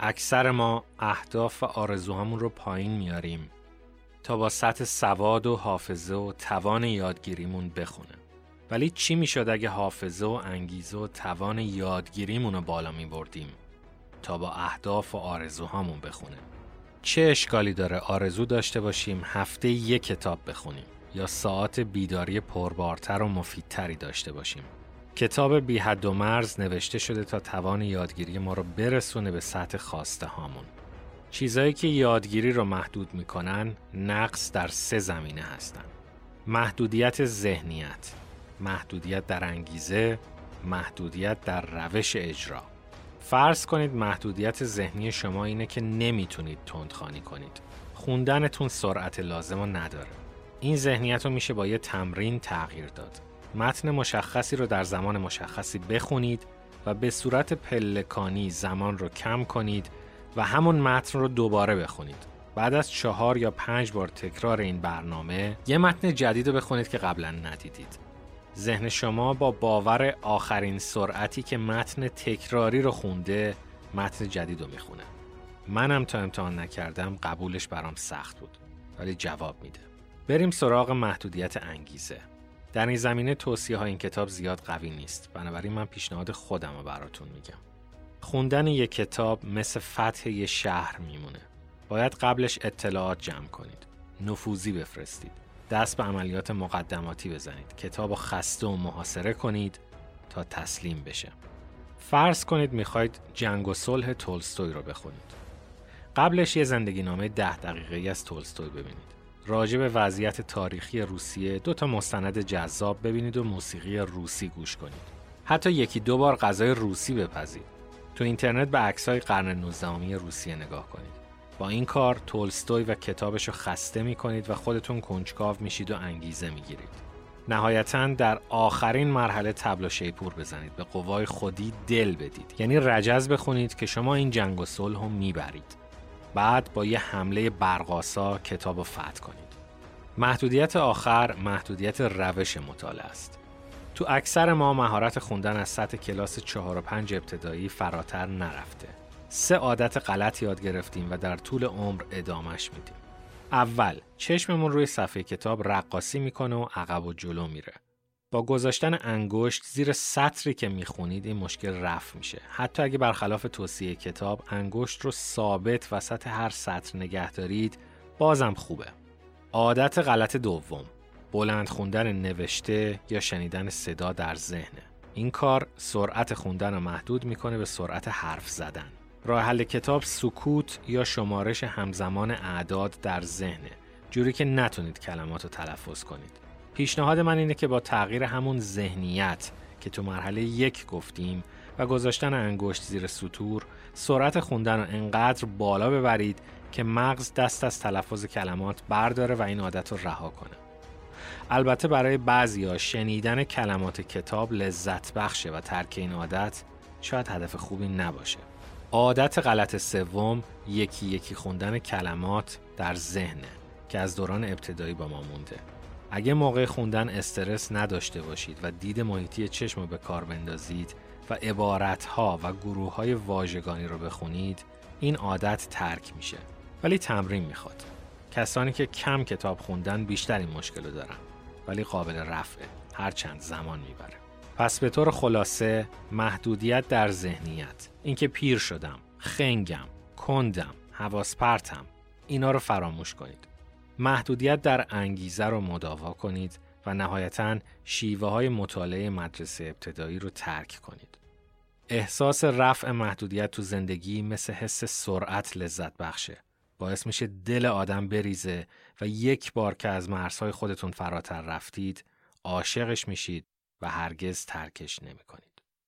اکثر ما اهداف و آرزوهامون رو پایین میاریم تا با سطح سواد و حافظه و توان یادگیریمون بخونه. ولی چی میشد اگه حافظه و انگیزه و توان یادگیریمون رو بالا میبردیم تا با اهداف و آرزوهامون بخونه؟ چه اشکالی داره آرزو داشته باشیم هفته یک کتاب بخونیم یا ساعت بیداری پربارتر و مفیدتری داشته باشیم؟ کتاب بیحد و مرز نوشته شده تا توان یادگیری ما رو برسونه به سطح خواسته هامون. چیزایی که یادگیری رو محدود میکنن نقص در 3 زمینه هستن: محدودیت ذهنیت، محدودیت در انگیزه، محدودیت در روش اجرا. فرض کنید محدودیت ذهنی شما اینه که نمیتونید تندخوانی کنید. خوندنتون سرعت لازم رو نداره. این ذهنیت رو میشه با یه تمرین تغییر داد. متن مشخصی رو در زمان مشخصی بخونید و به صورت پلکانی زمان رو کم کنید و همون متن رو دوباره بخونید. بعد از 4 یا 5 بار تکرار این برنامه یه متن جدید رو بخونید که قبلا ندیدید. ذهن شما با باور آخرین سرعتی که متن تکراری رو خونده متن جدید رو میخونه. منم تا امتحان نکردم قبولش برام سخت بود، ولی جواب میده. بریم سراغ محدودیت انگیزه. در این زمینه توصیه های این کتاب زیاد قوی نیست، بنابراین من پیشنهاد خودم رو براتون میگم. خوندن یک کتاب مثل فتح یک شهر میمونه. باید قبلش اطلاعات جمع کنید، نفوذی بفرستید، دست به عملیات مقدماتی بزنید، کتاب رو خسته و محاصره کنید تا تسلیم بشه. فرض کنید میخواید جنگ و صلح تولستوی رو بخونید. قبلش یه زندگی نامه 10 دقیقه‌ای از تولستوی ببینید. راجع به وضعیت تاریخی روسیه 2 تا مستند جذاب ببینید و موسیقی روسی گوش کنید. حتی 1-2 بار غذای روسی بپزید. تو اینترنت به عکس‌های قرن 19 روسیه نگاه کنید. با این کار تولستوی و کتابشو خسته می‌کنید و خودتون کنجکاو میشید و انگیزه می‌گیرید. نهایتاً در آخرین مرحله تبل شیپور بزنید، به قوای خودی دل بدید. یعنی رجز بخونید که شما این جنگ و صلح رو می‌برید. بعد با یه حمله برق‌آسا کتاب رو فتح کنید. محدودیت آخر محدودیت روش مطالعه است. تو اکثر ما مهارت خوندن از سطح کلاس 4 و 5 ابتدایی فراتر نرفته. 3 عادت غلط یاد گرفتیم و در طول عمر ادامهش میدیم. اول، چشممون روی صفحه کتاب رقاصی میکنه و عقب و جلو میره. با گذاشتن انگشت زیر سطری که میخونید این مشکل رفع میشه. حتی اگه برخلاف توصیه کتاب انگشت رو ثابت وسط هر سطر نگه دارید بازم خوبه. عادت غلط دوم، بلند خوندن نوشته یا شنیدن صدا در ذهنه. این کار سرعت خوندن رو محدود میکنه به سرعت حرف زدن. راه حل کتاب سکوت یا شمارش همزمان اعداد در ذهنه، جوری که نتونید کلمات رو تلفظ کنید. پیشنهاد من اینه که با تغییر همون ذهنیت که تو مرحله 1 گفتیم و گذاشتن انگشت زیر سطور، سرعت خوندن رو انقدر بالا ببرید که مغز دست از تلفظ کلمات برداره و این عادت رو رها کنه. البته برای بعضیا شنیدن کلمات کتاب لذت بخشه و ترک این عادت شاید هدف خوبی نباشه. عادت غلط سوم، 1-1 خوندن کلمات در ذهن که از دوران ابتدایی با ما مونده. اگه موقع خوندن استرس نداشته باشید و دید محیطی چشم رو به کار بندازید و عبارت‌ها و گروه‌های واژگانی رو بخونید، این عادت ترک میشه. ولی تمرین میخواد. کسانی که کم کتاب خوندن بیشتر این مشکل رو دارن، ولی قابل رفعه، هر چند زمان میبره. پس به طور خلاصه، محدودیت در ذهنیت، اینکه پیر شدم، خنگم، کندم، حواس پرتم، اینا رو فراموش کنید. محدودیت در انگیزه رو مداوا کنید و نهایتاً شیوه های مطالعه مدرسه ابتدایی رو ترک کنید. احساس رفع محدودیت تو زندگی مثل حس سرعت لذت بخشه. باعث میشه دل آدم بریزه و یک بار که از مرزهای خودتون فراتر رفتید، عاشقش میشید و هرگز ترکش نمی‌کنید.